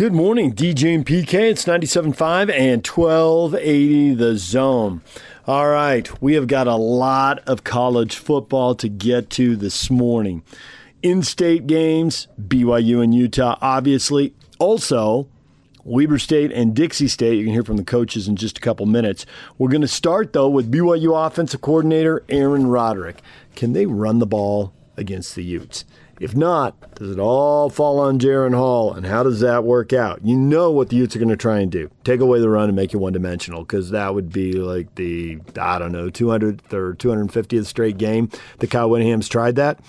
Good morning, DJ and PK. It's 97.5 and 1280 The Zone. All right, we have got a lot of college football to get to this morning. In-state games, BYU and Utah, obviously. Also, Weber State and Dixie State. You can hear from the coaches in just a couple minutes. We're going to start, though, with BYU offensive coordinator Aaron Roderick. Can they run the ball against the Utes? If not, does it all fall on Jaron Hall, and how does that work out? You know what the Utes are going to try and do. Take away the run and make it one-dimensional, because that would be like the, 200th or 250th straight game that Kyle Whittingham's tried that.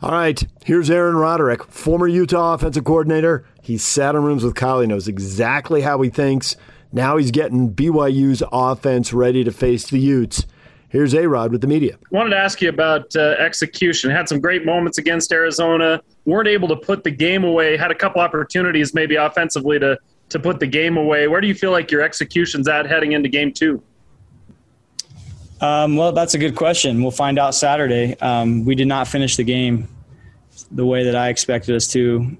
All right, here's Aaron Roderick, former Utah offensive coordinator. He sat in rooms with Kyle. He knows exactly how he thinks. Now he's getting BYU's offense ready to face the Utes. Here's A-Rod with the media. Wanted to ask you about execution. Had some great moments against Arizona. Weren't able to put the game away. Had a couple opportunities maybe offensively to put the game away. Where do you feel like your execution's at heading into game two? Well, that's a good question. We'll find out Saturday. We did not finish the game the way that I expected us to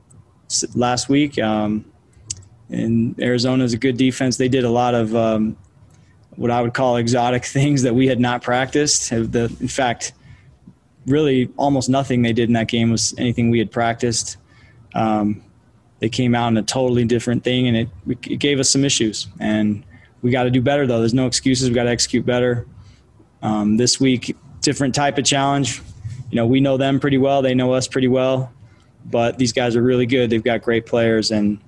last week. And Arizona's a good defense. They did a lot of what I would call exotic things that we had not practiced. In fact, really almost nothing they did in that game was anything we had practiced. They came out in a totally different thing, and it gave us some issues. And we got to do better, though. There's no excuses. We got to execute better. This week, different type of challenge. You know, we know them pretty well. They know us pretty well. But these guys are really good. They've got great players. And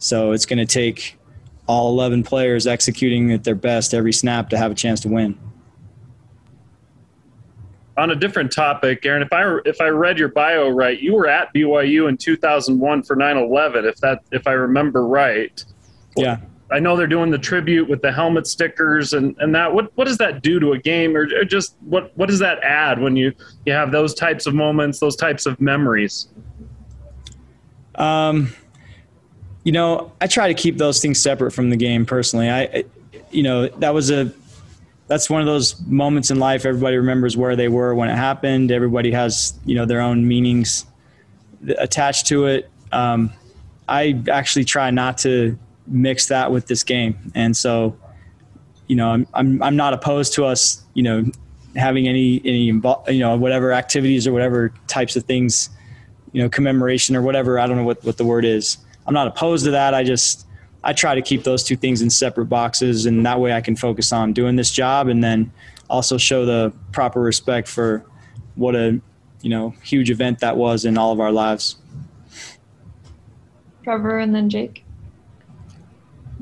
so it's going to take – all 11 players executing at their best every snap to have a chance to win. On a different topic, Aaron, if I read your bio right, you were at BYU in 2001 for 9/11, if I remember right. Yeah. I know they're doing the tribute with the helmet stickers and that. What does that do to a game, or just what does that add when you have those types of moments, those types of memories? You know, I try to keep those things separate from the game personally. That's one of those moments in life. Everybody remembers where they were when it happened. Everybody has, their own meanings attached to it. I actually try not to mix that with this game. And so, I'm not opposed to us, having any whatever activities or whatever types of things, commemoration or whatever. I don't know what the word is. I'm not opposed to that. I try to keep those two things in separate boxes, and that way I can focus on doing this job and then also show the proper respect for what a, huge event that was in all of our lives. Trevor and then Jake.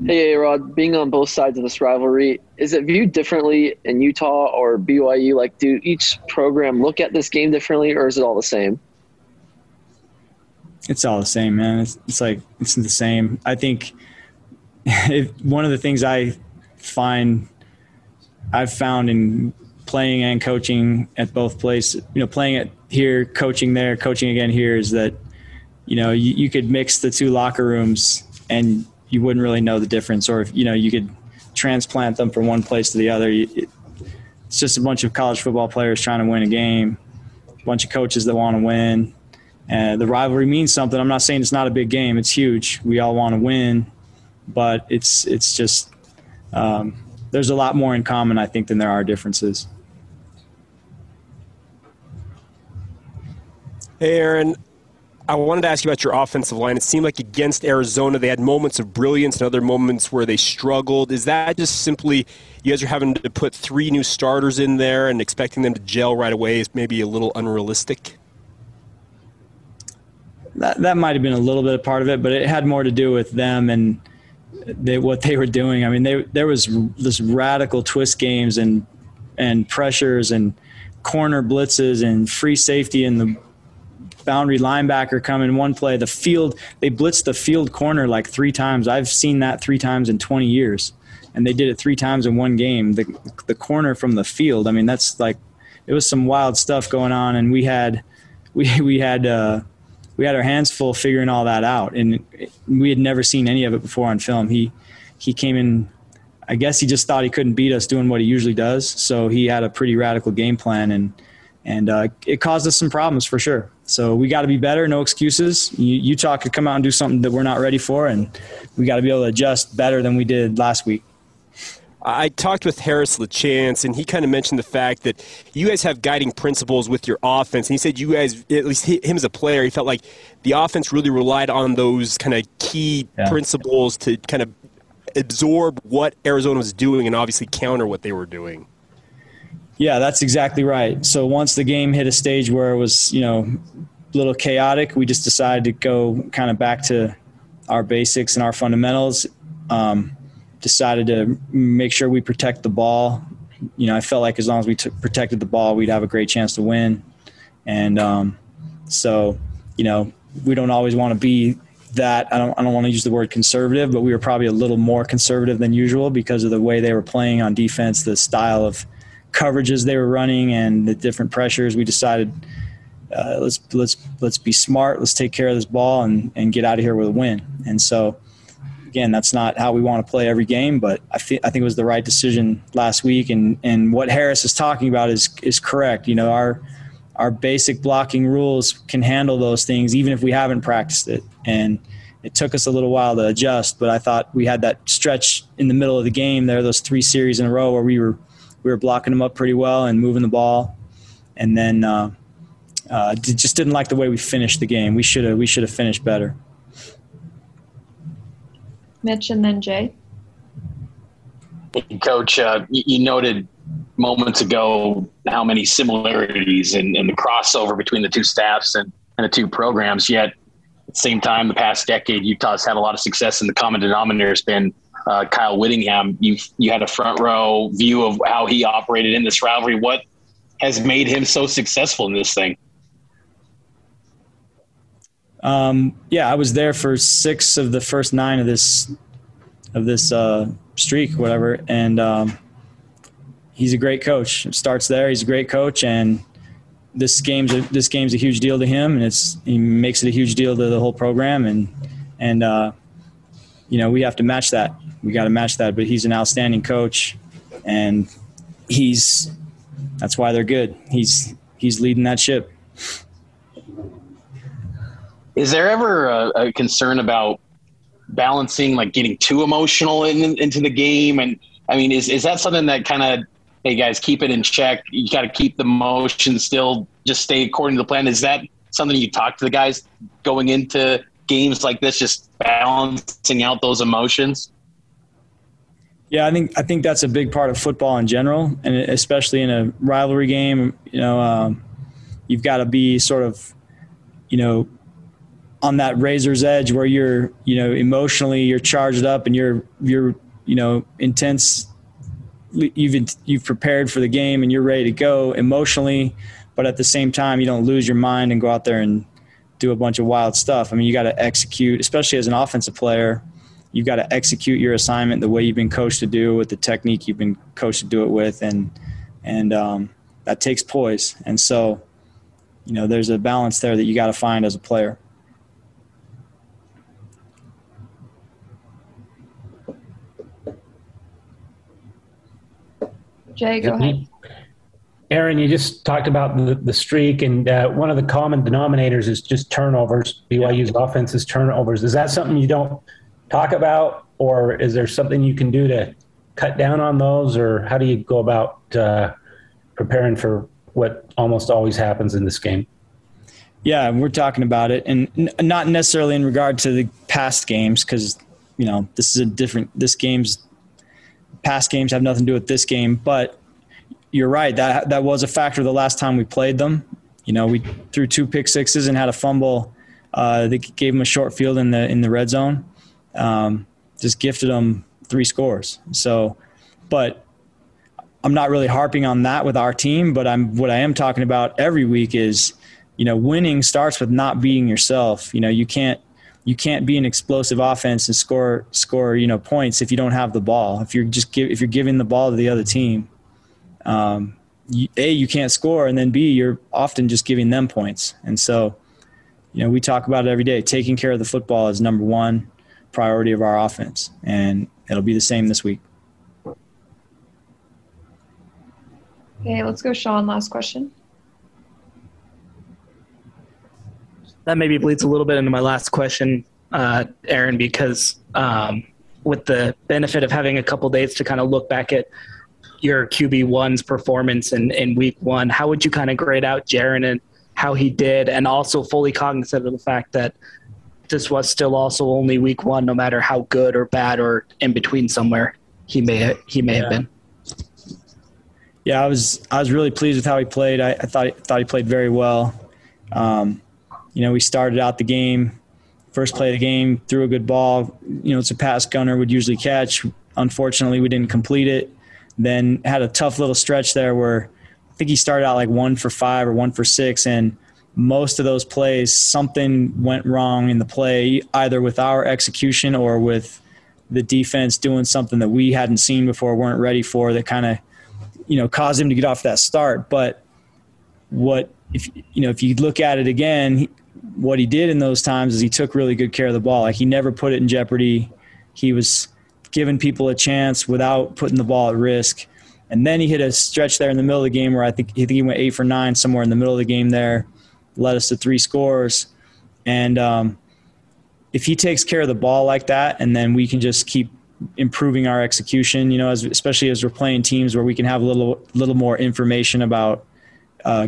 Hey, A-Rod, being on both sides of this rivalry, is it viewed differently in Utah or BYU? Like, do each program look at this game differently, or is it all the same? It's all the same, man. It's the same. I think one of the things I've found in playing and coaching at both places, playing it here, coaching there, coaching again here, is that, you could mix the two locker rooms and you wouldn't really know the difference. Or, you could transplant them from one place to the other. It's just a bunch of college football players trying to win a game, a bunch of coaches that want to win. The rivalry means something. I'm not saying it's not a big game. It's huge. We all want to win, but it's just there's a lot more in common, I think, than there are differences. Hey, Aaron, I wanted to ask you about your offensive line. It seemed like against Arizona they had moments of brilliance and other moments where they struggled. Is that just simply you guys are having to put three new starters in there and expecting them to gel right away is maybe a little unrealistic? That might have been a little bit of part of it, but it had more to do with them and what they were doing. I mean, there was this radical twist games and pressures and corner blitzes and free safety and the boundary linebacker come in one play. They blitzed the field corner like three times. I've seen that three times in 20 years, and they did it three times in one game. The corner from the field. I mean, that's like it was some wild stuff going on, and we had our hands full figuring all that out, and we had never seen any of it before on film. He came in, I guess he just thought he couldn't beat us doing what he usually does, so he had a pretty radical game plan, and it caused us some problems for sure. So we got to be better, no excuses. Utah could come out and do something that we're not ready for, and we got to be able to adjust better than we did last week. I talked with Harris LeChance, and he kind of mentioned the fact that you guys have guiding principles with your offense. And he said you guys, at least him as a player, he felt like the offense really relied on those kind of key principles to kind of absorb what Arizona was doing and obviously counter what they were doing. Yeah, that's exactly right. So once the game hit a stage where it was, you know, a little chaotic, we just decided to go kind of back to our basics and our fundamentals. Decided to make sure we protect the ball. You know, I felt like as long as we protected the ball, we'd have a great chance to win. And so, you know, we don't always want to be that. I don't want to use the word conservative, but we were probably a little more conservative than usual because of the way they were playing on defense, the style of coverages they were running, and the different pressures. We decided let's be smart. Let's take care of this ball and get out of here with a win. And so, again, that's not how we want to play every game, but I think it was the right decision last week. And what Harris is talking about is correct. You know, our basic blocking rules can handle those things, even if we haven't practiced it. And it took us a little while to adjust, but I thought we had that stretch in the middle of the game there, those three series in a row where we were blocking them up pretty well and moving the ball. And then just didn't like the way we finished the game. We should have finished better. Mitch and then Jay. Hey, Coach, you noted moments ago how many similarities and the crossover between the two staffs and the two programs, yet at the same time, the past decade, Utah's had a lot of success, and the common denominator has been Kyle Whittingham. You had a front row view of how he operated in this rivalry. What has made him so successful in this thing? I was there for 6 of the first 9 of this streak, whatever. And he's a great coach. It starts there. He's a great coach, and this game's a huge deal to him, and he makes it a huge deal to the whole program. And you know, we have to match that. We got to match that. But he's an outstanding coach, and that's why they're good. He's leading that ship. Is there ever a concern about balancing, like getting too emotional into the game? And I mean, is that something that kind of, hey guys, keep it in check. You got to keep the motion still, just stay according to the plan. Is that something you talk to the guys going into games like this, just balancing out those emotions? Yeah, I think that's a big part of football in general. And especially in a rivalry game, you know, you've got to be sort of, you know, on that razor's edge where you're, you know, emotionally you're charged up and you're, you know, intense. You've prepared for the game and you're ready to go emotionally, but at the same time, you don't lose your mind and go out there and do a bunch of wild stuff. I mean, you got to execute, especially as an offensive player, you've got to execute your assignment the way you've been coached to do, with the technique you've been coached to do it with. And that takes poise. And so, you know, there's a balance there that you got to find as a player. Jay, go ahead. Aaron, you just talked about the streak, and one of the common denominators is just turnovers. BYU's offense is turnovers. Is that something you don't talk about, or is there something you can do to cut down on those, or how do you go about preparing for what almost always happens in this game? Yeah, we're talking about it, and not necessarily in regard to the past games, because, you know, past games have nothing to do with this game, but you're right. That was a factor the last time we played them. You know, we threw 2 pick sixes and had a fumble. They gave them a short field in the red zone. Just gifted them 3 scores. So, but I'm not really harping on that with our team, but what I am talking about every week is, you know, winning starts with not beating yourself. You know, you can't be an explosive offense and score, you know, points if you don't have the ball. If you're if you're giving the ball to the other team, you can't score, and then B, you're often just giving them points. And so, you know, we talk about it every day. Taking care of the football is number one priority of our offense, and it'll be the same this week. Okay, let's go, Sean. Last question. that maybe bleeds a little bit into my last question, Aaron, because with the benefit of having a couple days to kind of look back at your QB1's performance in week one, how would you kind of grade out Jaron and how he did, and also fully cognizant of the fact that this was still also only week one, no matter how good or bad or in between somewhere he may have been? Yeah, I was really pleased with how he played. I thought he played very well. We started out the game, first play of the game, threw a good ball. It's a pass Gunner would usually catch. Unfortunately, we didn't complete it. Then had a tough little stretch there where I think he started out like 1 for 5 or 1 for 6, and most of those plays, something went wrong in the play, either with our execution or with the defense doing something that we hadn't seen before, weren't ready for, that kind of, caused him to get off that start. But if you look at it again, what he did in those times is he took really good care of the ball. Like, he never put it in jeopardy. He was giving people a chance without putting the ball at risk. And then he hit a stretch there in the middle of the game where I think he went 8 for 9 somewhere in the middle of the game there, led us to 3 scores. And if he takes care of the ball like that, and then we can just keep improving our execution, especially as we're playing teams where we can have a little more information about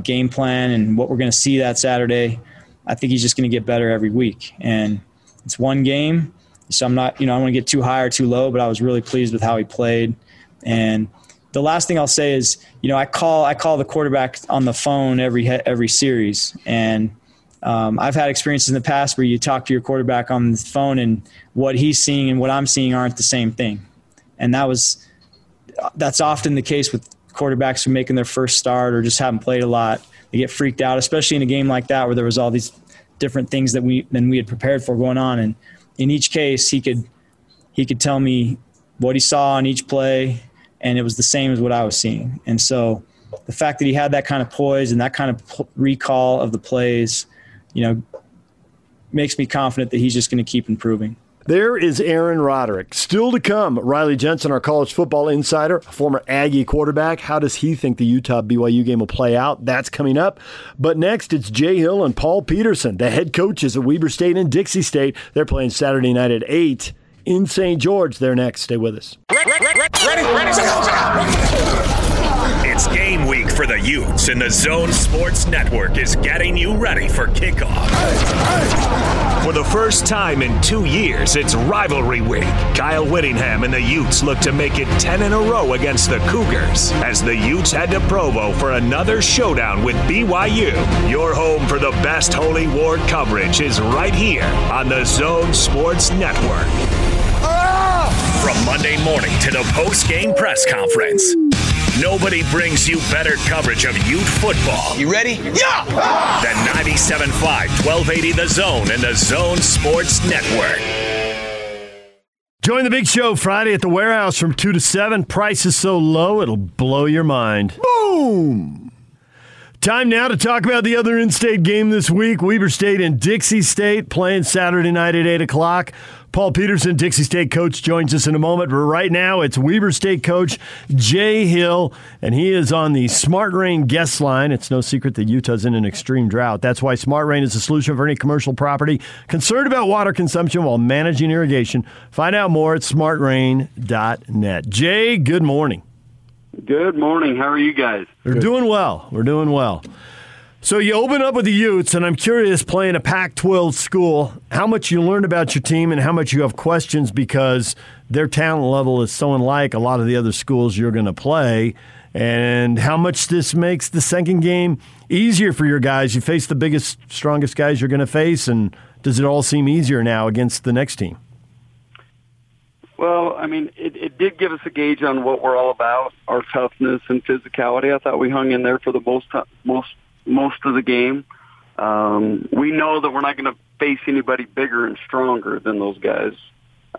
game plan and what we're going to see that Saturday, I think he's just going to get better every week. And it's one game, so I'm not, I don't want to get too high or too low, but I was really pleased with how he played. And the last thing I'll say is, I call the quarterback on the phone every series. And I've had experiences in the past where you talk to your quarterback on the phone and what he's seeing and what I'm seeing aren't the same thing. And that's often the case with quarterbacks who are making their first start or just haven't played a lot. They get freaked out, especially in a game like that where there was all these different things that we had prepared for going on. And in each case, he could tell me what he saw on each play, and it was the same as what I was seeing. And so the fact that he had that kind of poise and that kind of recall of the plays, makes me confident that he's just going to keep improving. There is Aaron Roderick. Still to come, Riley Jensen, our college football insider, former Aggie quarterback. How does he think the Utah-BYU game will play out? That's coming up. But next, it's Jay Hill and Paul Peterson, the head coaches at Weber State and Dixie State. They're playing Saturday night at 8 in St. George. They're next. Stay with us. It's game week for the Utes, and the Zone Sports Network is getting you ready for kickoff. For the first time in 2 years, it's rivalry week. Kyle Whittingham and the Utes look to make it 10 in a row against the Cougars as the Utes head to Provo for another showdown with BYU. Your home for the best Holy War coverage is right here on the Zone Sports Network. From Monday morning to the post-game press conference, nobody brings you better coverage of Ute football. You ready? Yeah! The 97.5, 1280 The Zone and The Zone Sports Network. Join the big show Friday at the Warehouse from 2 to 7. Prices so low, it'll blow your mind. Boom! Time now to talk about the other in-state game this week. Weber State and Dixie State playing Saturday night at 8 o'clock. Paul Peterson, Dixie State coach, joins us in a moment. But right now, it's Weber State coach Jay Hill, and he is on the Smart Rain guest line. It's no secret that Utah's in an extreme drought. That's why Smart Rain is the solution for any commercial property concerned about water consumption while managing irrigation. Find out more at smartrain.net. Jay, good morning. Good morning. How are you guys? We're doing well. So you open up with the Utes, and I'm curious, playing a Pac-12 school, how much you learned about your team and how much you have questions because their talent level is so unlike a lot of the other schools you're going to play, and how much this makes the second game easier for your guys. You face the biggest, strongest guys you're going to face, and does it all seem easier now against the next team? Well, I mean, it did give us a gauge on what we're all about, our toughness and physicality. I thought we hung in there for the most of the game. We know that we're not going to face anybody bigger and stronger than those guys.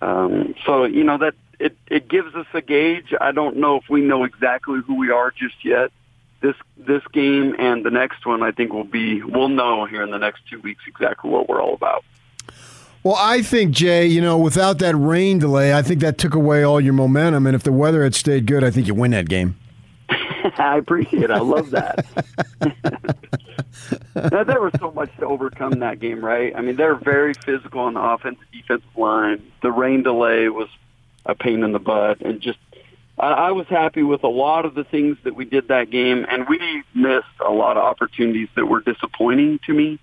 So that it gives us a gauge. I don't know if we know exactly who we are just yet. This game and the next one, I think we'll know here in the next 2 weeks exactly what we're all about. Well, I think, Jay, without that rain delay, I think that took away all your momentum. And if the weather had stayed good, I think you win that game. I appreciate it. I love that. Now, there was so much to overcome that game, right? I mean, they're very physical on the offensive, defensive line. The rain delay was a pain in the butt. And just, I was happy with a lot of the things that we did that game, and we missed a lot of opportunities that were disappointing to me.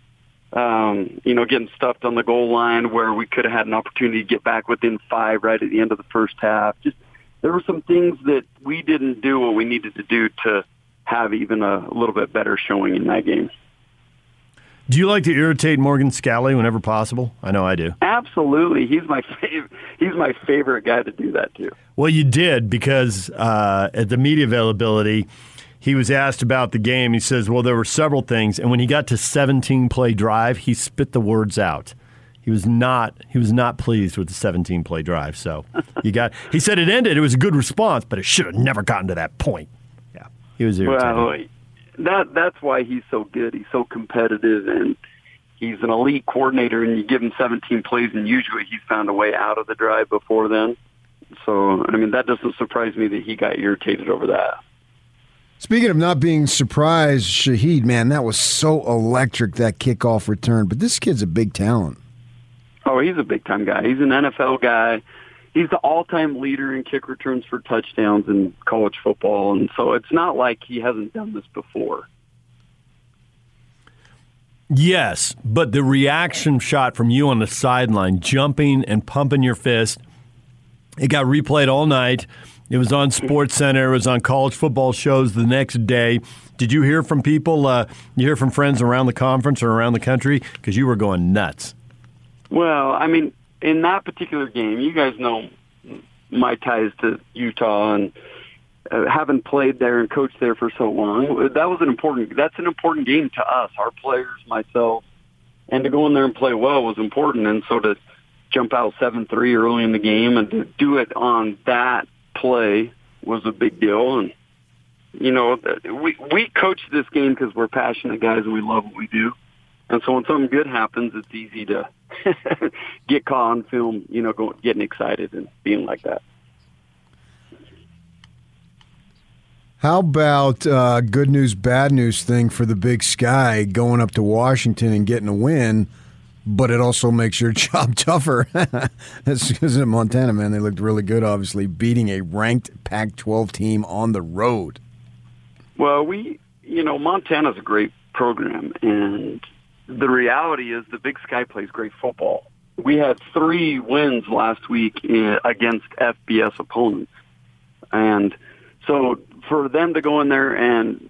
Getting stuffed on the goal line where we could have had an opportunity to get back within five right at the end of the first half. Just, there were some things that we didn't do what we needed to do to have even a little bit better showing in that game. Do you like to irritate Morgan Scalley whenever possible? I know I do. Absolutely. He's my favorite guy to do that to. Well, you did, because at the media availability, he was asked about the game. He says, well, there were several things. And when he got to 17-play drive, he spit the words out. He was not pleased with the 17-play drive. So he said it ended. It was a good response, but it should have never gotten to that point. Yeah, he was irritated. Well, that's why he's so good. He's so competitive, and he's an elite coordinator, and you give him 17 plays, and usually he's found a way out of the drive before then. So, I mean, that doesn't surprise me that he got irritated over that. Speaking of not being surprised, Shahid, man, that was so electric, that kickoff return. But this kid's a big talent. Oh, he's a big-time guy. He's an NFL guy. He's the all-time leader in kick returns for touchdowns in college football, and so it's not like he hasn't done this before. Yes, but the reaction shot from you on the sideline, jumping and pumping your fist, it got replayed all night. It was on SportsCenter. It was on college football shows the next day. Did you hear from people, you hear from friends around the conference or around the country? Because you were going nuts. Well, I mean, in that particular game, you guys know my ties to Utah, and having played there and coached there for so long, that's an important game to us, our players, myself, and to go in there and play well was important. And so to jump out 7-3 early in the game and to do it on that play was a big deal. And you know, we coach this game because we're passionate guys and we love what we do. And so when something good happens, it's easy to get caught on film, getting excited and being like that. How about good news, bad news thing for the Big Sky, going up to Washington and getting a win, but it also makes your job tougher? That's because in Montana, man, they looked really good, obviously, beating a ranked Pac-12 team on the road. Well, Montana's a great program, and the reality is the Big Sky plays great football. We had 3 wins last week against FBS opponents. And so for them to go in there and,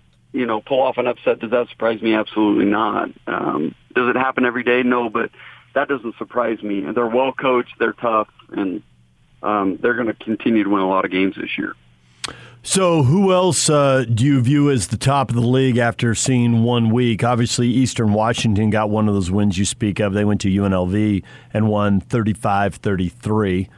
pull off an upset, does that surprise me? Absolutely not. Does it happen every day? No, but that doesn't surprise me. And they're well coached, they're tough, and they're going to continue to win a lot of games this year. So who else do you view as the top of the league after seeing 1 week? Obviously, Eastern Washington got one of those wins you speak of. They went to UNLV and won 35-33.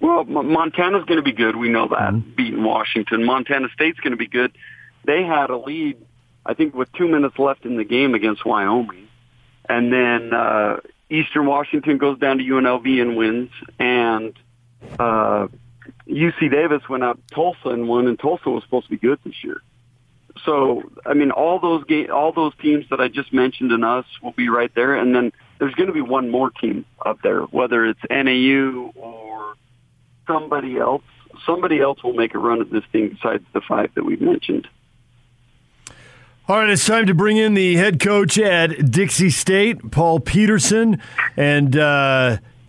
Well, Montana's going to be good. We know that, beating Washington. Montana State's going to be good. They had a lead, I think, with 2 minutes left in the game against Wyoming. And then Eastern Washington goes down to UNLV and wins. And UC Davis went out to Tulsa and won, and Tulsa was supposed to be good this year. So, I mean, all those teams that I just mentioned and us will be right there, and then there's going to be one more team up there, whether it's NAU or somebody else. Somebody else will make a run at this thing besides the 5 that we've mentioned. All right, it's time to bring in the head coach at Dixie State, Paul Peterson, and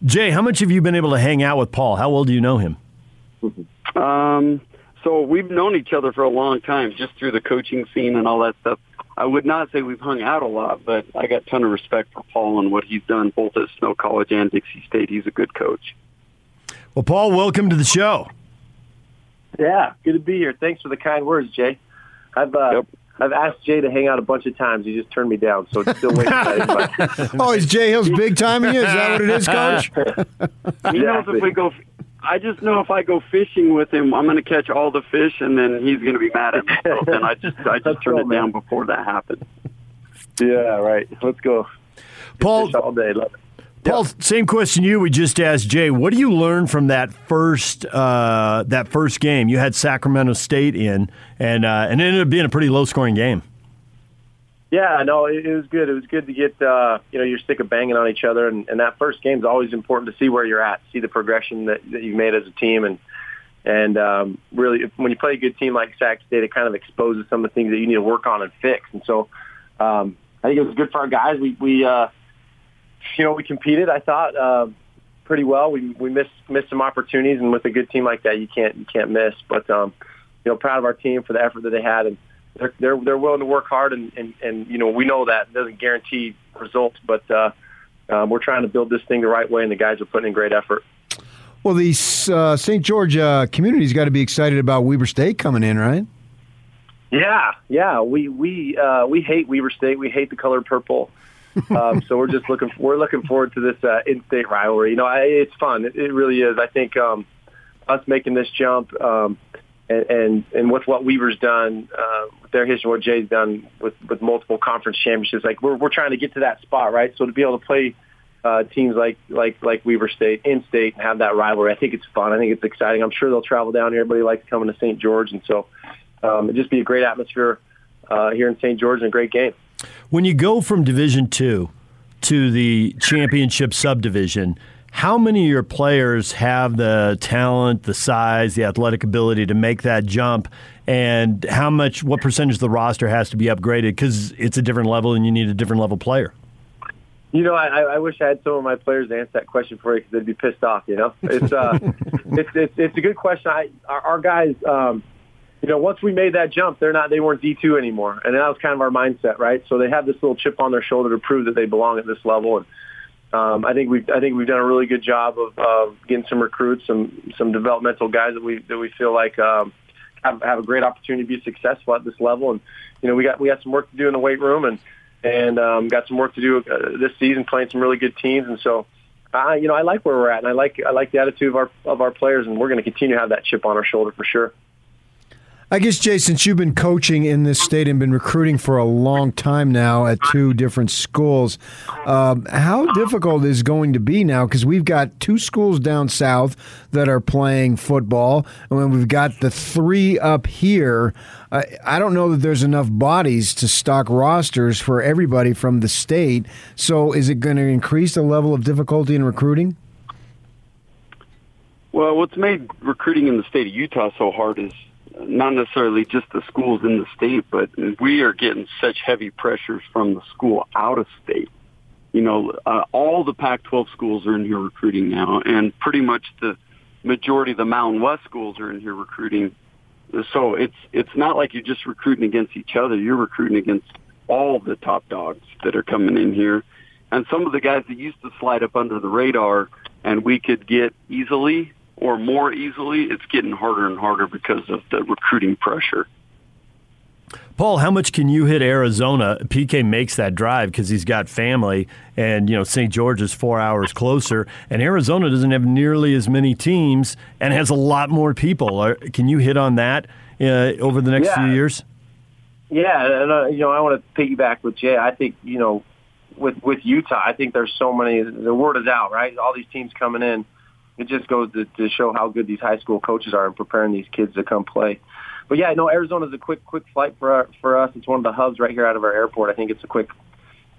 Jay, how much have you been able to hang out with Paul? How well do you know him? So we've known each other for a long time, just through the coaching scene and all that stuff. I would not say we've hung out a lot, but I got a ton of respect for Paul and what he's done both at Snow College and Dixie State. He's a good coach. Well, Paul, welcome to the show. Yeah, good to be here. Thanks for the kind words, Jay. I've asked Jay to hang out a bunch of times. He just turned me down, so it's still waiting for that. Oh, is Jay Hill's big timing you? Is that what it is, Coach? He knows if we go. I just know if I go fishing with him, I'm going to catch all the fish, and then he's going to be mad at me. So then I just turned it down before that happened. Yeah, right. Let's go. Paul, fish all day. Love it. Paul, same question you we just asked Jay. What do you learn from that first game? You had Sacramento State in, and it ended up being a pretty low-scoring game. Yeah, no, it was good. It was good to get, you're sick of banging on each other, and that first game's always important to see where you're at, see the progression that you've made as a team, and really when you play a good team like Sac State, it kind of exposes some of the things that you need to work on and fix. And so I think it was good for our guys. We competed, I thought, pretty well. We missed some opportunities, and with a good team like that, you can't miss. But proud of our team for the effort that they had, and they're willing to work hard, and we know that it doesn't guarantee results, but we're trying to build this thing the right way, and the guys are putting in great effort. Well, the St. George community's got to be excited about Weber State coming in, right? Yeah. We hate Weber State. We hate the color purple. So we're looking forward to this in-state rivalry. It's fun. It really is. I think us making this jump and with what Weaver's done, with their history, what Jay's done with multiple conference championships, like we're trying to get to that spot, right? So to be able to play teams like Weber State in-state and have that rivalry, I think it's fun. I think it's exciting. I'm sure they'll travel down here. Everybody likes coming to St. George, and so it'd just be a great atmosphere here in St. George and a great game. When you go from Division II to the championship subdivision, how many of your players have the talent, the size, the athletic ability to make that jump, and what percentage of the roster has to be upgraded because it's a different level and you need a different level player? I wish I had some of my players to answer that question for you because they'd be pissed off. It's a good question. Our guys. Once we made that jump, they weren't D2 anymore, and that was kind of our mindset, right? So they have this little chip on their shoulder to prove that they belong at this level, and I think we've done a really good job of getting some recruits, some developmental guys that we feel like have a great opportunity to be successful at this level, and we got some work to do in the weight room, and got some work to do this season playing some really good teams, and so. I like where we're at, and I like the attitude of our players, and we're going to continue to have that chip on our shoulder for sure. I guess, Jay, since you've been coaching in this state and been recruiting for a long time now at two different schools, how difficult is it going to be now? Because we've got two schools down south that are playing football, and then we've got the three up here. I don't know that there's enough bodies to stock rosters for everybody from the state. So is it going to increase the level of difficulty in recruiting? Well, what's made recruiting in the state of Utah so hard is not necessarily just the schools in the state, but we are getting such heavy pressures from the school out of state. All the Pac-12 schools are in here recruiting now, and pretty much the majority of the Mountain West schools are in here recruiting. So it's not like you're just recruiting against each other. You're recruiting against all the top dogs that are coming in here. And some of the guys that used to slide up under the radar and we could get easily or more easily, it's getting harder and harder because of the recruiting pressure. Paul, how much can you hit Arizona? PK makes that drive because he's got family, and St. George is 4 hours closer, and Arizona doesn't have nearly as many teams and has a lot more people. Can you hit on that over the next few years? Yeah, and I want to piggyback with Jay. I think with Utah, I think there's so many. The word is out, right? All these teams coming in. It just goes to show how good these high school coaches are in preparing these kids to come play. But yeah, Arizona's a quick flight for us. It's one of the hubs right here out of our airport. I think it's a quick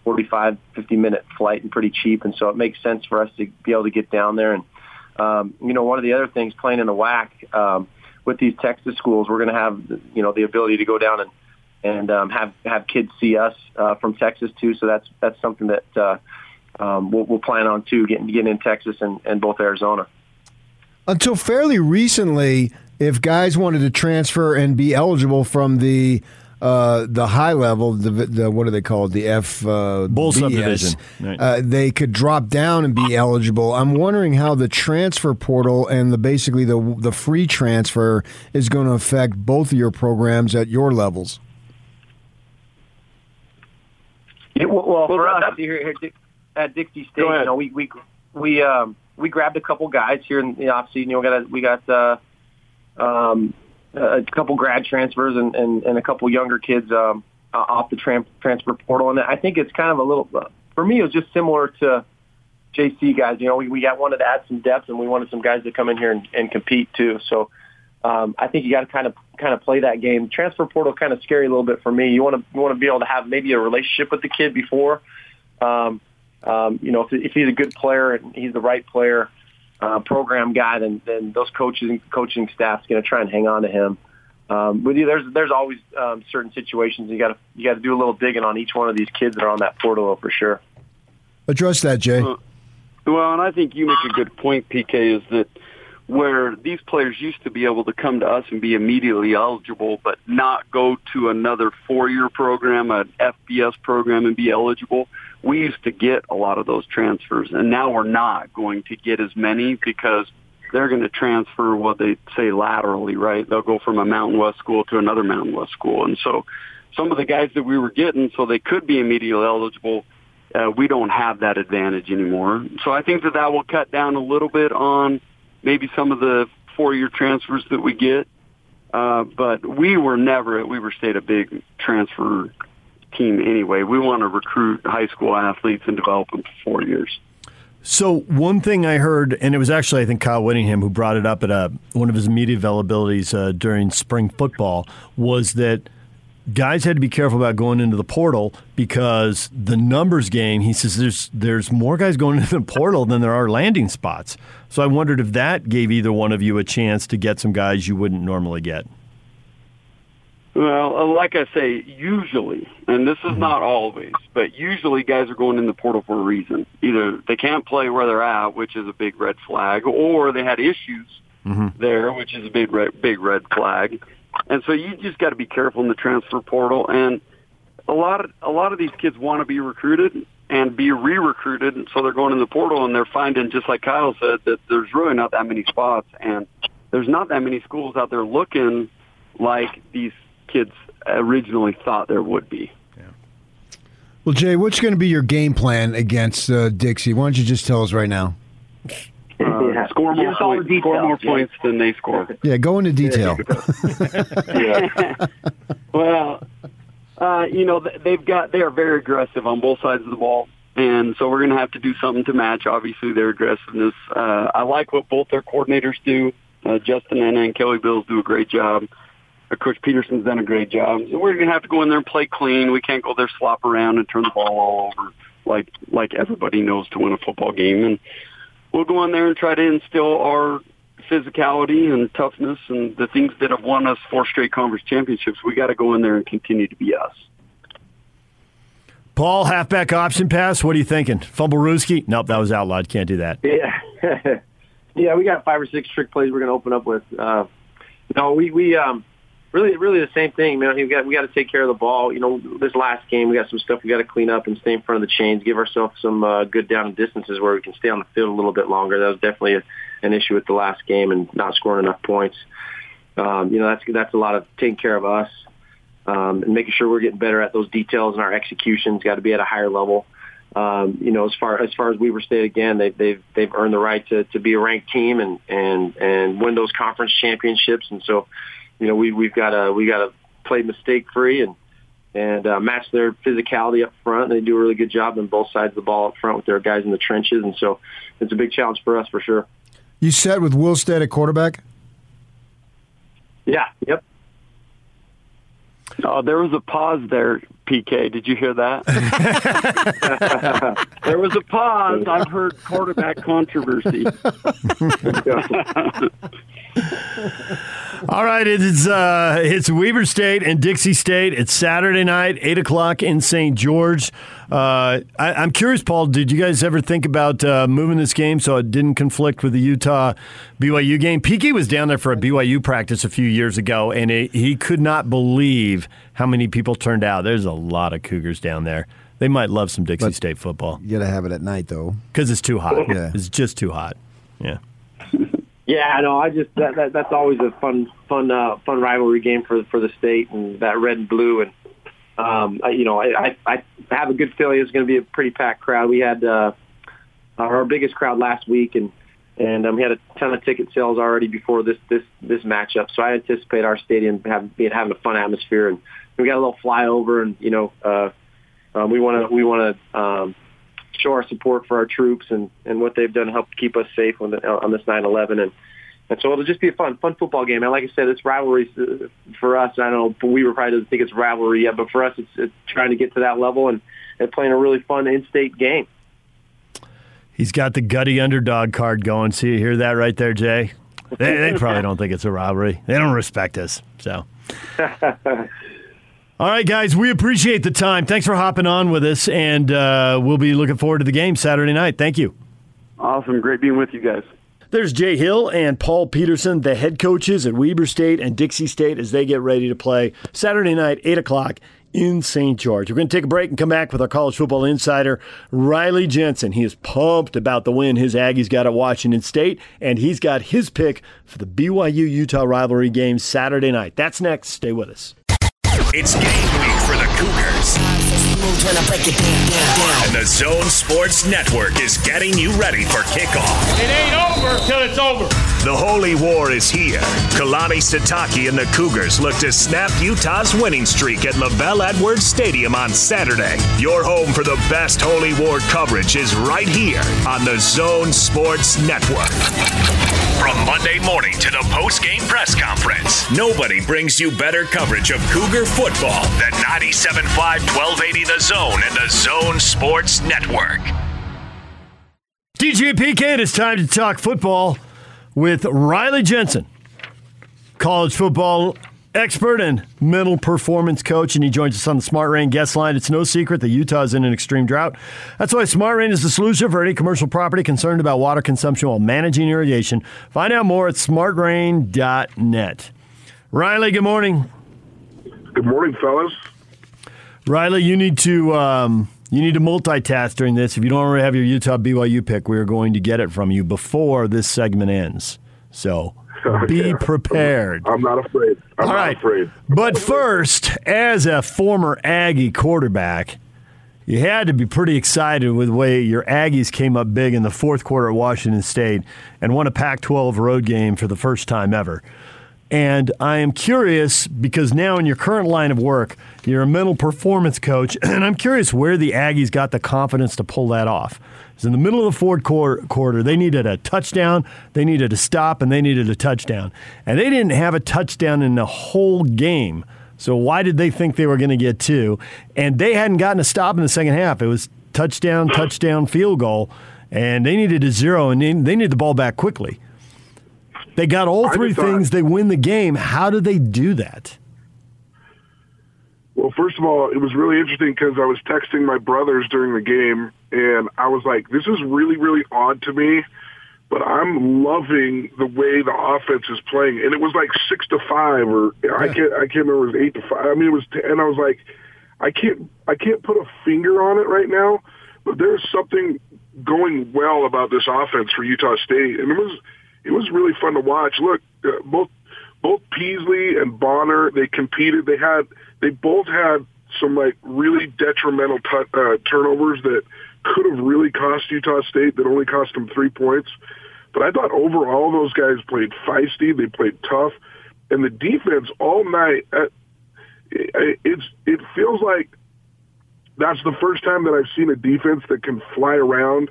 45, 50-minute flight and pretty cheap, and so it makes sense for us to be able to get down there. And one of the other things, playing in the WAC with these Texas schools, we're going to have the ability to go down and have kids see us from Texas too. So that's something that. We'll plan on, too, getting in Texas and both Arizona. Until fairly recently, if guys wanted to transfer and be eligible from the high level, the what are they called, the F Bull BS, subdivision, right. They could drop down and be eligible. I'm wondering how the transfer portal and the free transfer is going to affect both of your programs at your levels. Well, for us, at Dixie State, we grabbed a couple guys here in the offseason. We got a couple grad transfers and a couple younger kids off the transfer portal. And I think it's kind of a little, for me, it was just similar to JC guys. You know, we wanted to add some depth, and we wanted some guys to come in here and compete too. So I think you got to kind of play that game. Transfer portal kind of scary a little bit for me. You want to be able to have maybe a relationship with the kid before. You know, if he's a good player and he's the right player, program guy, then those coaching staff's going to try and hang on to him. But there's always certain situations you got to do a little digging on each one of these kids that are on that portal for sure. Address that, Jay. Well, and I think you make a good point, PK, is that where these players used to be able to come to us and be immediately eligible but not go to another four-year program, an FBS program, and be eligible, we used to get a lot of those transfers. And now we're not going to get as many because they're going to transfer what they say laterally, right? They'll go from a Mountain West school to another Mountain West school. And so some of the guys that we were getting, so they could be immediately eligible, we don't have that advantage anymore. So I think that will cut down a little bit on maybe some of the four-year transfers that we get. But we were never at Weber State a big transfer team anyway. We want to recruit high school athletes and develop them for 4 years. So one thing I heard, and it was actually, I think, Kyle Whittingham who brought it up at one of his media availabilities during spring football, was that guys had to be careful about going into the portal because the numbers game, he says, there's more guys going into the portal than there are landing spots. So I wondered if that gave either one of you a chance to get some guys you wouldn't normally get. Well, like I say, usually, and this is not always, but usually guys are going in the portal for a reason. Either they can't play where they're at, which is a big red flag, or they had issues there, which is a big red flag. And so you just got to be careful in the transfer portal. And a lot of these kids want to be recruited and be re-recruited, and so they're going in the portal and they're finding, just like Kyle said, that there's really not that many spots, and there's not that many schools out there looking like these kids originally thought there would be. Yeah. Well, Jay, what's going to be your game plan against Dixie? Why don't you just tell us right now? Score more points than they score. Yeah, go into detail. Yeah. Well, you know, they are very aggressive on both sides of the ball, and so we're going to have to do something to match, obviously, their aggressiveness. I like what both their coordinators do. Justin Anna and Kelly Bills do a great job. Coach Peterson's done a great job. So we're going to have to go in there and play clean. We can't go there, slop around, and turn the ball all over like everybody knows to win a football game. And we'll go in there and try to instill our physicality and toughness and the things that have won us 4 straight conference championships. We got to go in there and continue to be us. Paul, halfback option pass. What are you thinking? Fumble-Ruski? Nope, that was outlawed. Can't do that. Yeah, yeah. We got 5 or 6 trick plays we're going to open up with. Really the same thing, man. We got to take care of the ball. You know, this last game, we got some stuff we got to clean up and stay in front of the chains, give ourselves some good down and distances where we can stay on the field a little bit longer. That was definitely an issue with the last game and not scoring enough points. You know, that's a lot of taking care of us and making sure we're getting better at those details, and our execution's got to be at a higher level. You know, as far as Weber State, again, they've earned the right to be a ranked team and win those conference championships, and so. You know, we got to play mistake free and match their physicality up front. They do a really good job on both sides of the ball up front with their guys in the trenches, and so it's a big challenge for us for sure. You set with Wilstead at quarterback? Yeah. Yep. Oh, there was a pause there, PK. Did you hear that? There was a pause. I've heard quarterback controversy. All right, it's Weber State and Dixie State. It's Saturday night, 8 o'clock in St. George. I'm curious, Paul, did you guys ever think about moving this game so it didn't conflict with the Utah-BYU game? PK was down there for a BYU practice a few years ago, and he could not believe how many people turned out. There's a lot of Cougars down there. They might love some Dixie State football. You got to have it at night, though. Because it's too hot. Yeah. It's just too hot. Yeah. Yeah, no, I just that's always a fun rivalry game for the state and that red and blue, and you know, I have a good feeling it's going to be a pretty packed crowd. We had our biggest crowd last week, and we had a ton of ticket sales already before this matchup. So I anticipate our stadium having a fun atmosphere, and we got a little flyover, and you know, we want to show our support for our troops and what they've done to help keep us safe on this 9/11. And so it'll just be a fun football game. And like I said, it's rivalry for us. I know Weber probably doesn't think it's rivalry yet, but for us, it's trying to get to that level and playing a really fun in-state game. He's got the gutty underdog card going. So you hear that right there, Jay? They probably don't think it's a robbery. They don't respect us. So, all right, guys, we appreciate the time. Thanks for hopping on with us, and we'll be looking forward to the game Saturday night. Thank you. Awesome. Great being with you guys. There's Jay Hill and Paul Peterson, the head coaches at Weber State and Dixie State, as they get ready to play Saturday night, 8 o'clock in St. George. We're going to take a break and come back with our college football insider, Riley Jensen. He is pumped about the win his Aggies got at Washington State, and he's got his pick for the BYU-Utah rivalry game Saturday night. That's next. Stay with us. It's game week for the Cougars. And the Zone Sports Network is getting you ready for kickoff. It ain't over till it's over. The Holy War is here. Kalani Sitake and the Cougars look to snap Utah's winning streak at Lavelle Edwards Stadium on Saturday. Your home for the best Holy War coverage is right here on the Zone Sports Network. From Monday morning to the post-game press conference, nobody brings you better coverage of Cougar football than 97.5, 1280 The Zone and The Zone Sports Network. DJ and PK, it is time to talk football with Riley Jensen, college football expert and mental performance coach, and he joins us on the Smart Rain guest line. It's no secret that Utah is in an extreme drought. That's why Smart Rain is the solution for any commercial property concerned about water consumption while managing irrigation. Find out more at smartrain.net. Riley, good morning. Good morning, fellas. Riley, you need to multitask during this. If you don't already have your Utah BYU pick, we are going to get it from you before this segment ends. So be prepared. I'm not afraid. But first, as a former Aggie quarterback, you had to be pretty excited with the way your Aggies came up big in the fourth quarter at Washington State and won a Pac-12 road game for the first time ever. And I am curious, because now in your current line of work, you're a mental performance coach, and I'm curious where the Aggies got the confidence to pull that off. Because in the middle of the fourth quarter, they needed a touchdown, they needed a stop, and they needed a touchdown. And they didn't have a touchdown in the whole game. So why did they think they were going to get two? And they hadn't gotten a stop in the second half. It was touchdown, field goal, and they needed a zero, and they needed the ball back quickly. They got all three things. They win the game. How do they do that? Well, first of all, it was really interesting because I was texting my brothers during the game, and I was like, this is really, really odd to me, but I'm loving the way the offense is playing. And it was like 6-5, or yeah. I can't remember. It was 8-5. I mean, it was 10, and I was like, I can't put a finger on it right now, but there's something going well about this offense for Utah State. And it was really fun to watch. Look, both Peasley and Bonner, they competed. They both had some like really detrimental turnovers that could have really cost Utah State. That only cost them 3 points. But I thought overall those guys played feisty. They played tough, and the defense all night. It feels like that's the first time that I've seen a defense that can fly around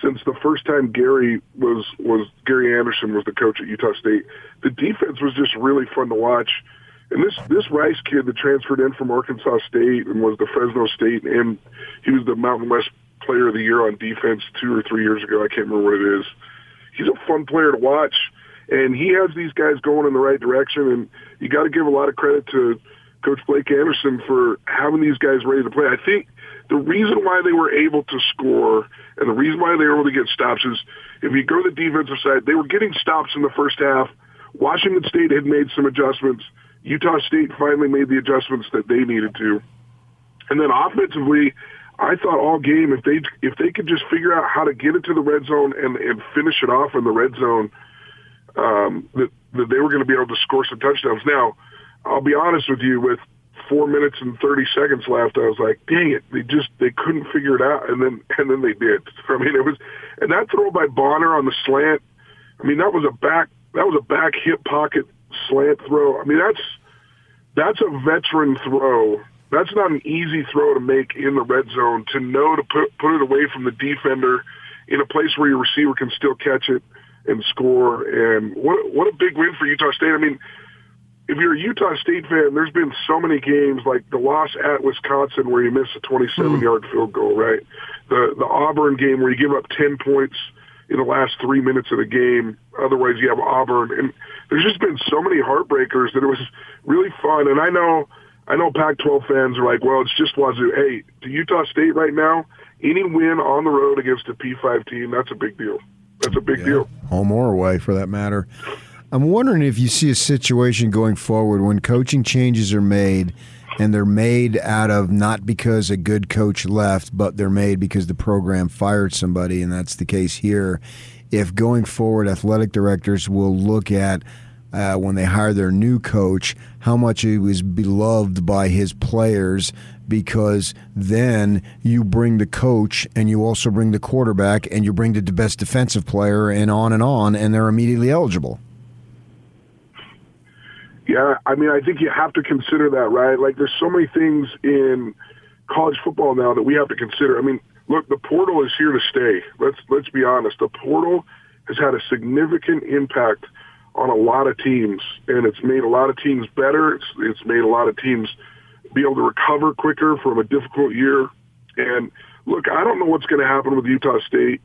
since the first time Gary Anderson was the coach at Utah State. The defense was just really fun to watch. And this Rice kid that transferred in from Arkansas State and was the Fresno State, and he was the Mountain West Player of the Year on defense 2 or 3 years ago. I can't remember what it is. He's a fun player to watch, and he has these guys going in the right direction. And you got to give a lot of credit to Coach Blake Anderson for having these guys ready to play. I think the reason why they were able to score and the reason why they were able to get stops is if you go to the defensive side, they were getting stops in the first half. Washington State had made some adjustments. Utah State finally made the adjustments that they needed to. And then offensively, I thought all game, if they could just figure out how to get it to the red zone and finish it off in the red zone, that they were going to be able to score some touchdowns. Now, I'll be honest with you, with 4 minutes and 30 seconds left, I was like, dang it, they couldn't figure it out, and then they did. I mean, and that throw by Bonner on the slant, I mean, that was a back hip pocket slant throw. I mean, that's a veteran throw That's not an easy throw to make in the red zone, to know to put it away from the defender in a place where your receiver can still catch it and score. And what a big win for Utah State. I mean, if you're a Utah State fan, there's been so many games like the loss at Wisconsin where you miss a 27-yard field goal, right? The Auburn game where you give up 10 points in the last 3 minutes of the game. Otherwise, you have Auburn. And there's just been so many heartbreakers that it was really fun. And I know Pac-12 fans are like, well, it's just Wazoo. Hey, to Utah State right now, any win on the road against a P5 team, that's a big deal. That's a big deal. Home or away, for that matter. I'm wondering if you see a situation going forward when coaching changes are made, and they're made out of not because a good coach left, but they're made because the program fired somebody, and that's the case here. If going forward, athletic directors will look at when they hire their new coach, how much he was beloved by his players, because then you bring the coach and you also bring the quarterback and you bring the best defensive player and on, and they're immediately eligible. Yeah, I mean, I think you have to consider that, right? Like, there's so many things in college football now that we have to consider. I mean, look, the portal is here to stay. Let's be honest. The portal has had a significant impact on a lot of teams, and it's made a lot of teams better. It's made a lot of teams be able to recover quicker from a difficult year. And, look, I don't know what's going to happen with Utah State.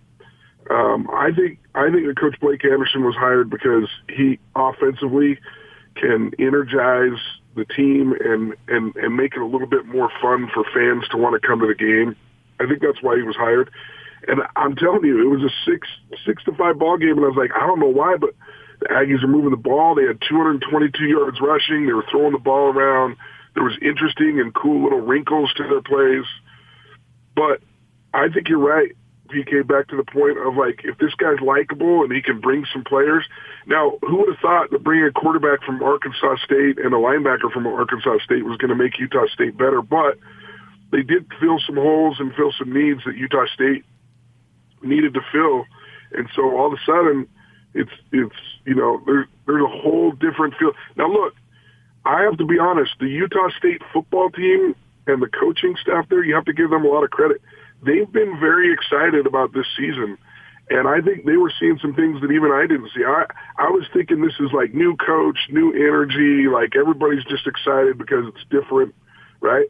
I think that Coach Blake Anderson was hired because he offensively – can energize the team and make it a little bit more fun for fans to want to come to the game. I think that's why he was hired. And I'm telling you, it was a 6-5 ball game, and I was like, I don't know why, but the Aggies are moving the ball. They had 222 yards rushing. They were throwing the ball around. There was interesting and cool little wrinkles to their plays. But I think you're right, PK, back to the point of, like, if this guy's likable and he can bring some players. Now, who would have thought that bringing a quarterback from Arkansas State and a linebacker from Arkansas State was going to make Utah State better? But they did fill some holes and fill some needs that Utah State needed to fill. And so all of a sudden, it's you know, there's a whole different feel. Now, look, I have to be honest. The Utah State football team and the coaching staff there, you have to give them a lot of credit. They've been very excited about this season, and I think they were seeing some things that even I didn't see. I was thinking this is like new coach, new energy, like everybody's just excited because it's different, right?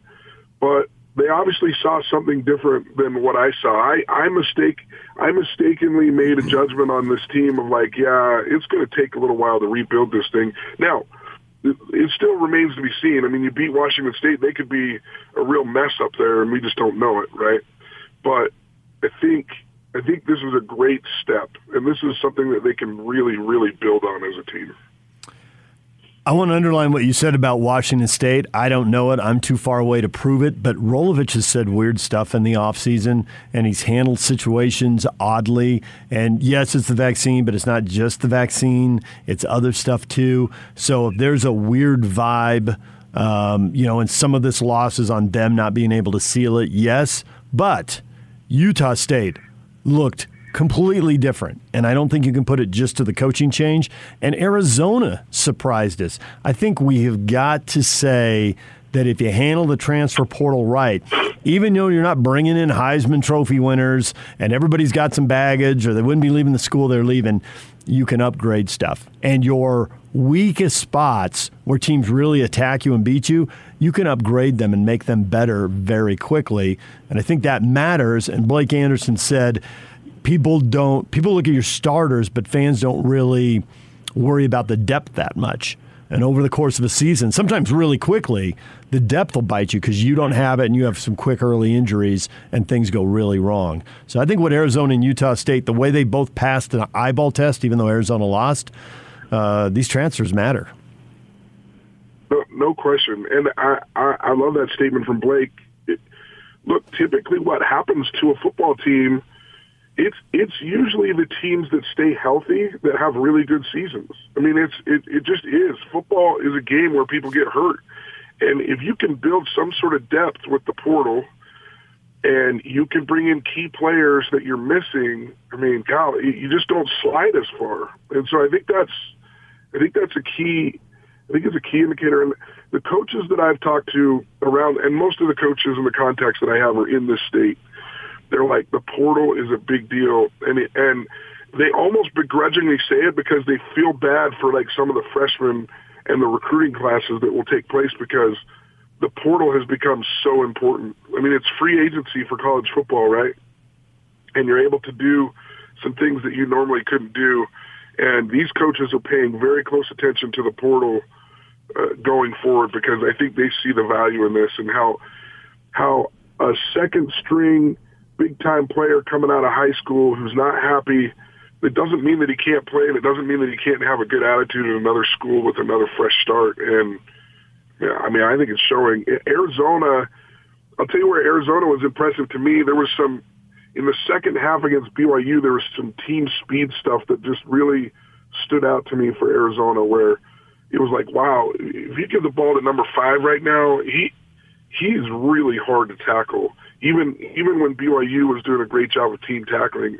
But they obviously saw something different than what I saw. I mistakenly made a judgment on this team of like, yeah, it's going to take a little while to rebuild this thing. Now, it still remains to be seen. I mean, you beat Washington State, they could be a real mess up there, and we just don't know it, right? But I think this was a great step, and this is something that they can really, really build on as a team. I want to underline what you said about Washington State. I don't know it. I'm too far away to prove it. But Rolovich has said weird stuff in the offseason, and he's handled situations oddly. And, yes, it's the vaccine, but it's not just the vaccine. It's other stuff, too. So if there's a weird vibe, you know, and some of this loss is on them not being able to seal it, yes. But Utah State looked completely different, and I don't think you can put it just to the coaching change. And Arizona surprised us. I think we have got to say that if you handle the transfer portal right, even though you're not bringing in Heisman Trophy winners and everybody's got some baggage or they wouldn't be leaving the school they're leaving, you can upgrade stuff. And your weakest spots where teams really attack you and beat you, you can upgrade them and make them better very quickly. And I think that matters. And Blake Anderson said, people look at your starters, but fans don't really worry about the depth that much. And over the course of a season, sometimes really quickly, the depth will bite you because you don't have it and you have some quick early injuries and things go really wrong. So I think what Arizona and Utah State, the way they both passed an eyeball test, even though Arizona lost, these transfers matter. No question. And I love that statement from Blake. Look, typically what happens to a football team, it's usually the teams that stay healthy that have really good seasons. I mean, it just is. Football is a game where people get hurt. And if you can build some sort of depth with the portal and you can bring in key players that you're missing, I mean, God, you just don't slide as far. And so I think that's a key I think it's a key indicator. And the coaches that I've talked to around, and most of the coaches and the contacts that I have are in this state, they're like, the portal is a big deal. And they almost begrudgingly say it because they feel bad for, like, some of the freshmen and the recruiting classes that will take place because the portal has become so important. I mean, it's free agency for college football, right? And you're able to do some things that you normally couldn't do. And these coaches are paying very close attention to the portal going forward because I think they see the value in this and how a second-string big-time player coming out of high school who's not happy, it doesn't mean that he can't play, and it doesn't mean that he can't have a good attitude at another school with another fresh start. And, yeah, I mean, I think it's showing. Arizona, I'll tell you where Arizona was impressive to me. There was some – in the second half against BYU, there was some team speed stuff that just really stood out to me for Arizona, where it was like, wow, if you give the ball to number 5 right now, he's really hard to tackle, even when BYU was doing a great job of team tackling.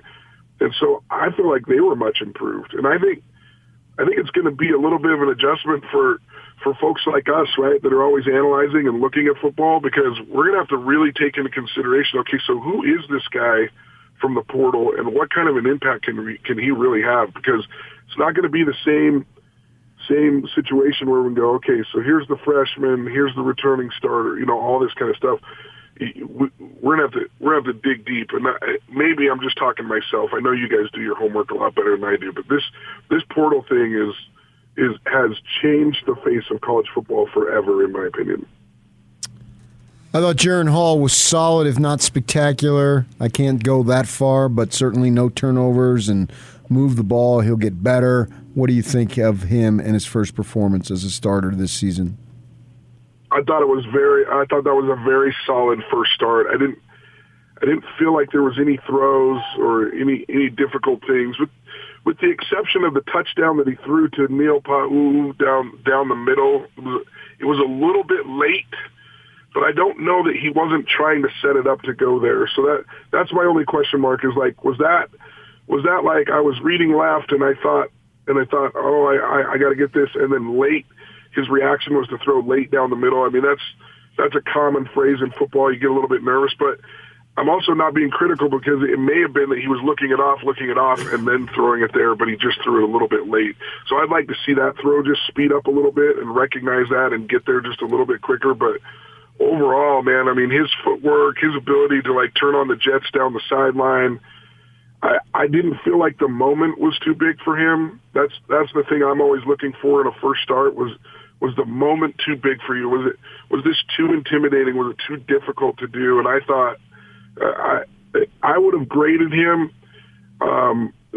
And so I feel like they were much improved. And I think it's going to be a little bit of an adjustment for folks like us, right, that are always analyzing and looking at football, because we're going to have to really take into consideration, okay, so who is this guy from the portal and what kind of an impact can he really have? Because it's not going to be the same situation where we go, okay, so here's the freshman, here's the returning starter, you know, all this kind of stuff. We're going to have to dig deep. And maybe I'm just talking to myself. I know you guys do your homework a lot better than I do, but this portal thing has changed the face of college football forever, in my opinion. I thought Jaron Hall was solid, if not spectacular. I can't go that far, but certainly no turnovers and move the ball. He'll get better. What do you think of him and his first performance as a starter this season? I thought that was a very solid first start. I didn't feel like there was any throws or any difficult things, with the exception of the touchdown that he threw to Neil Pau'u down the middle. It was a little bit late, but I don't know that he wasn't trying to set it up to go there. So that's my only question mark, is like, was that like I was reading left and I thought, oh, I got to get this, and then late. His reaction was to throw late down the middle. I mean, that's a common phrase in football. You get a little bit nervous, but I'm also not being critical because it may have been that he was looking it off, and then throwing it there, but he just threw it a little bit late. So I'd like to see that throw just speed up a little bit and recognize that and get there just a little bit quicker. But overall, man, I mean, his footwork, his ability to, like, turn on the jets down the sideline, I didn't feel like the moment was too big for him. That's the thing I'm always looking for in a first start was the moment too big for you? Was this too intimidating? Was it too difficult to do? And I thought I would have graded him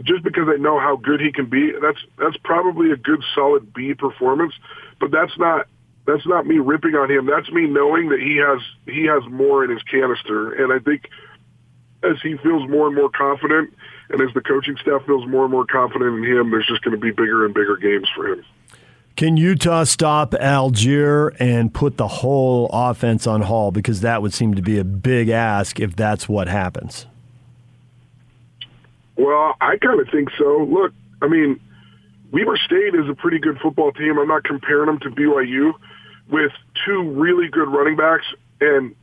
just because I know how good he can be. That's probably a good solid B performance, but that's not me ripping on him. That's me knowing that he has more in his canister. And I think as he feels more and more confident, and as the coaching staff feels more and more confident in him, there's just going to be bigger and bigger games for him. Can Utah stop Algier and put the whole offense on Hall? Because that would seem to be a big ask if that's what happens. Well, I kind of think so. Look, I mean, Weber State is a pretty good football team. I'm not comparing them to BYU, with two really good running backs. And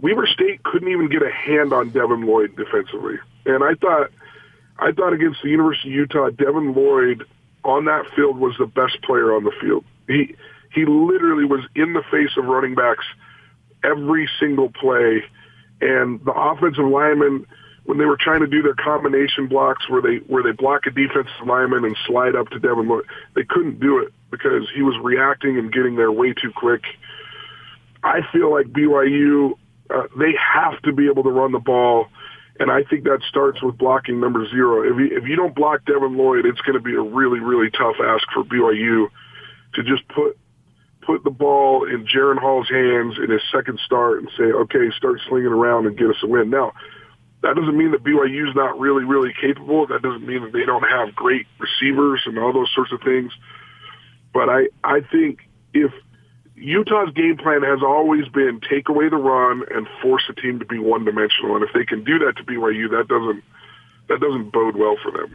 Weber State couldn't even get a hand on Devin Lloyd defensively. And I thought against the University of Utah, Devin Lloyd on that field was the best player on the field. He literally was in the face of running backs every single play. And the offensive linemen, when they were trying to do their combination blocks where they block a defensive lineman and slide up to Devin Lloyd, they couldn't do it because he was reacting and getting there way too quick. I feel like BYU, they have to be able to run the ball. And I think that starts with blocking number 0. If you don't block Devin Lloyd, it's going to be a really, really tough ask for BYU to just put the ball in Jaron Hall's hands in his second start and say, okay, start slinging around and get us a win. Now, that doesn't mean that BYU's not really, really capable. That doesn't mean that they don't have great receivers and all those sorts of things. But I think if Utah's game plan has always been take away the run and force a team to be one-dimensional, and if they can do that to BYU, that doesn't bode well for them.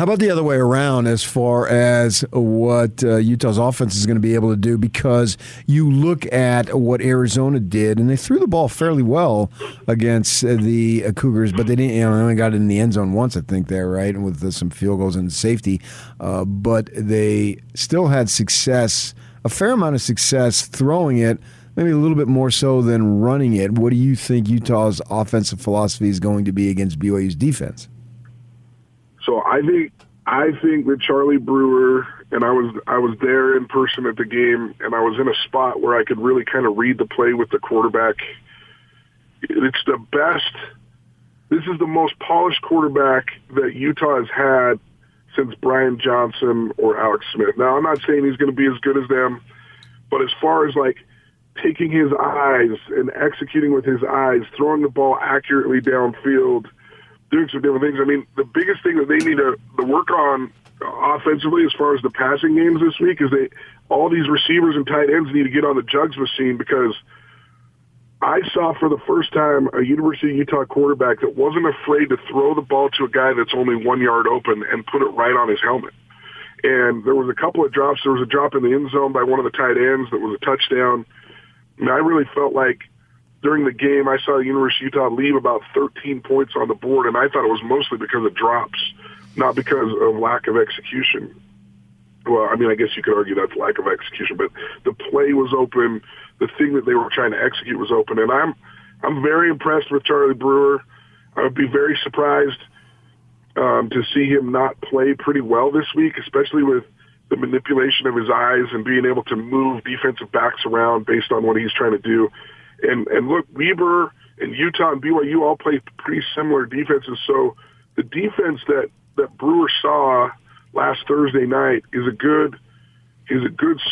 How about the other way around as far as what Utah's offense is going to be able to do? Because you look at what Arizona did, and they threw the ball fairly well against the Cougars, but they didn't. They only got it in the end zone once, I think, there, right, and with some field goals and safety. But they still had success, a fair amount of success throwing it, maybe a little bit more so than running it. What do you think Utah's offensive philosophy is going to be against BYU's defense? So I think that Charlie Brewer, and I was there in person at the game, and I was in a spot where I could really kind of read the play with the quarterback. It's the best. This is the most polished quarterback that Utah has had since Brian Johnson or Alex Smith. Now, I'm not saying he's going to be as good as them, but as far as like taking his eyes and executing with his eyes, throwing the ball accurately downfield, doing some different things. I mean, the biggest thing that they need to work on offensively as far as the passing games this week is all these receivers and tight ends need to get on the jugs machine, because I saw for the first time a University of Utah quarterback that wasn't afraid to throw the ball to a guy that's only 1 yard open and put it right on his helmet. And there was a couple of drops. There was a drop in the end zone by one of the tight ends that was a touchdown. And I really felt like during the game, I saw the University of Utah leave about 13 points on the board, and I thought it was mostly because of drops, not because of lack of execution. Well, I mean, I guess you could argue that's lack of execution, but the play was open. The thing that they were trying to execute was open, and I'm very impressed with Charlie Brewer. I would be very surprised to see him not play pretty well this week, especially with the manipulation of his eyes and being able to move defensive backs around based on what he's trying to do. And look, Weber and Utah and BYU all play pretty similar defenses. So the defense that Brewer saw last Thursday night is a good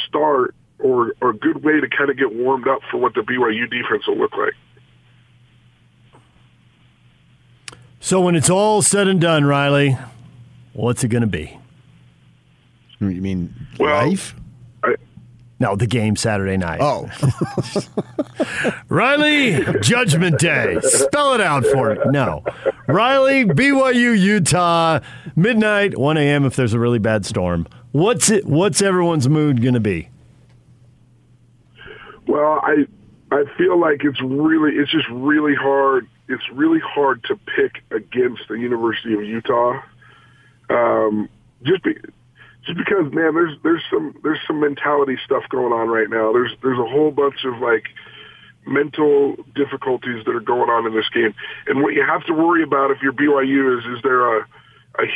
start or a good way to kind of get warmed up for what the BYU defense will look like. So when it's all said and done, Riley, what's it going to be? You mean life? No, the game Saturday night. Oh. Riley, Judgment Day. Spell it out for me. No. Riley, BYU, Utah, midnight, 1 a.m. if there's a really bad storm. What's everyone's mood going to be? Well, I feel like it's just really hard. It's really hard to pick against the University of Utah. Just because, man, there's some mentality stuff going on right now. There's a whole bunch of like mental difficulties that are going on in this game. And what you have to worry about if you're BYU is there a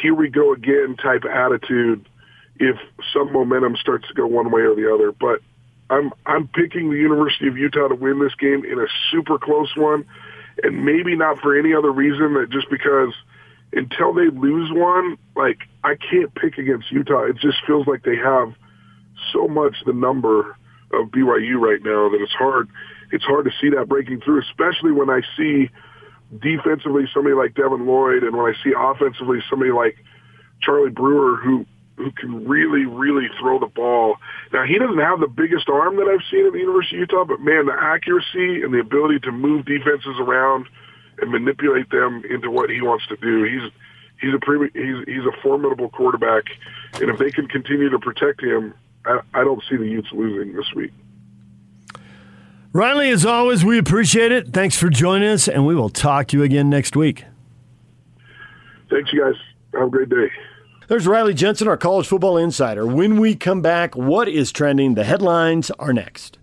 here we go again type attitude if some momentum starts to go one way or the other. But I'm picking the University of Utah to win this game in a super close one, and maybe not for any other reason than just because until they lose one, like, I can't pick against Utah. It just feels like they have so much the number of BYU right now that it's hard to see that breaking through, especially when I see defensively somebody like Devin Lloyd and when I see offensively somebody like Charlie Brewer who can really, really throw the ball. Now, he doesn't have the biggest arm that I've seen at the University of Utah, but, man, the accuracy and the ability to move defenses around and manipulate them into what he wants to do. He's a formidable quarterback, and if they can continue to protect him, I don't see the Utes losing this week. Riley, as always, we appreciate it. Thanks for joining us, and we will talk to you again next week. Thanks, you guys. Have a great day. There's Riley Jensen, our college football insider. When we come back, what is trending? The headlines are next.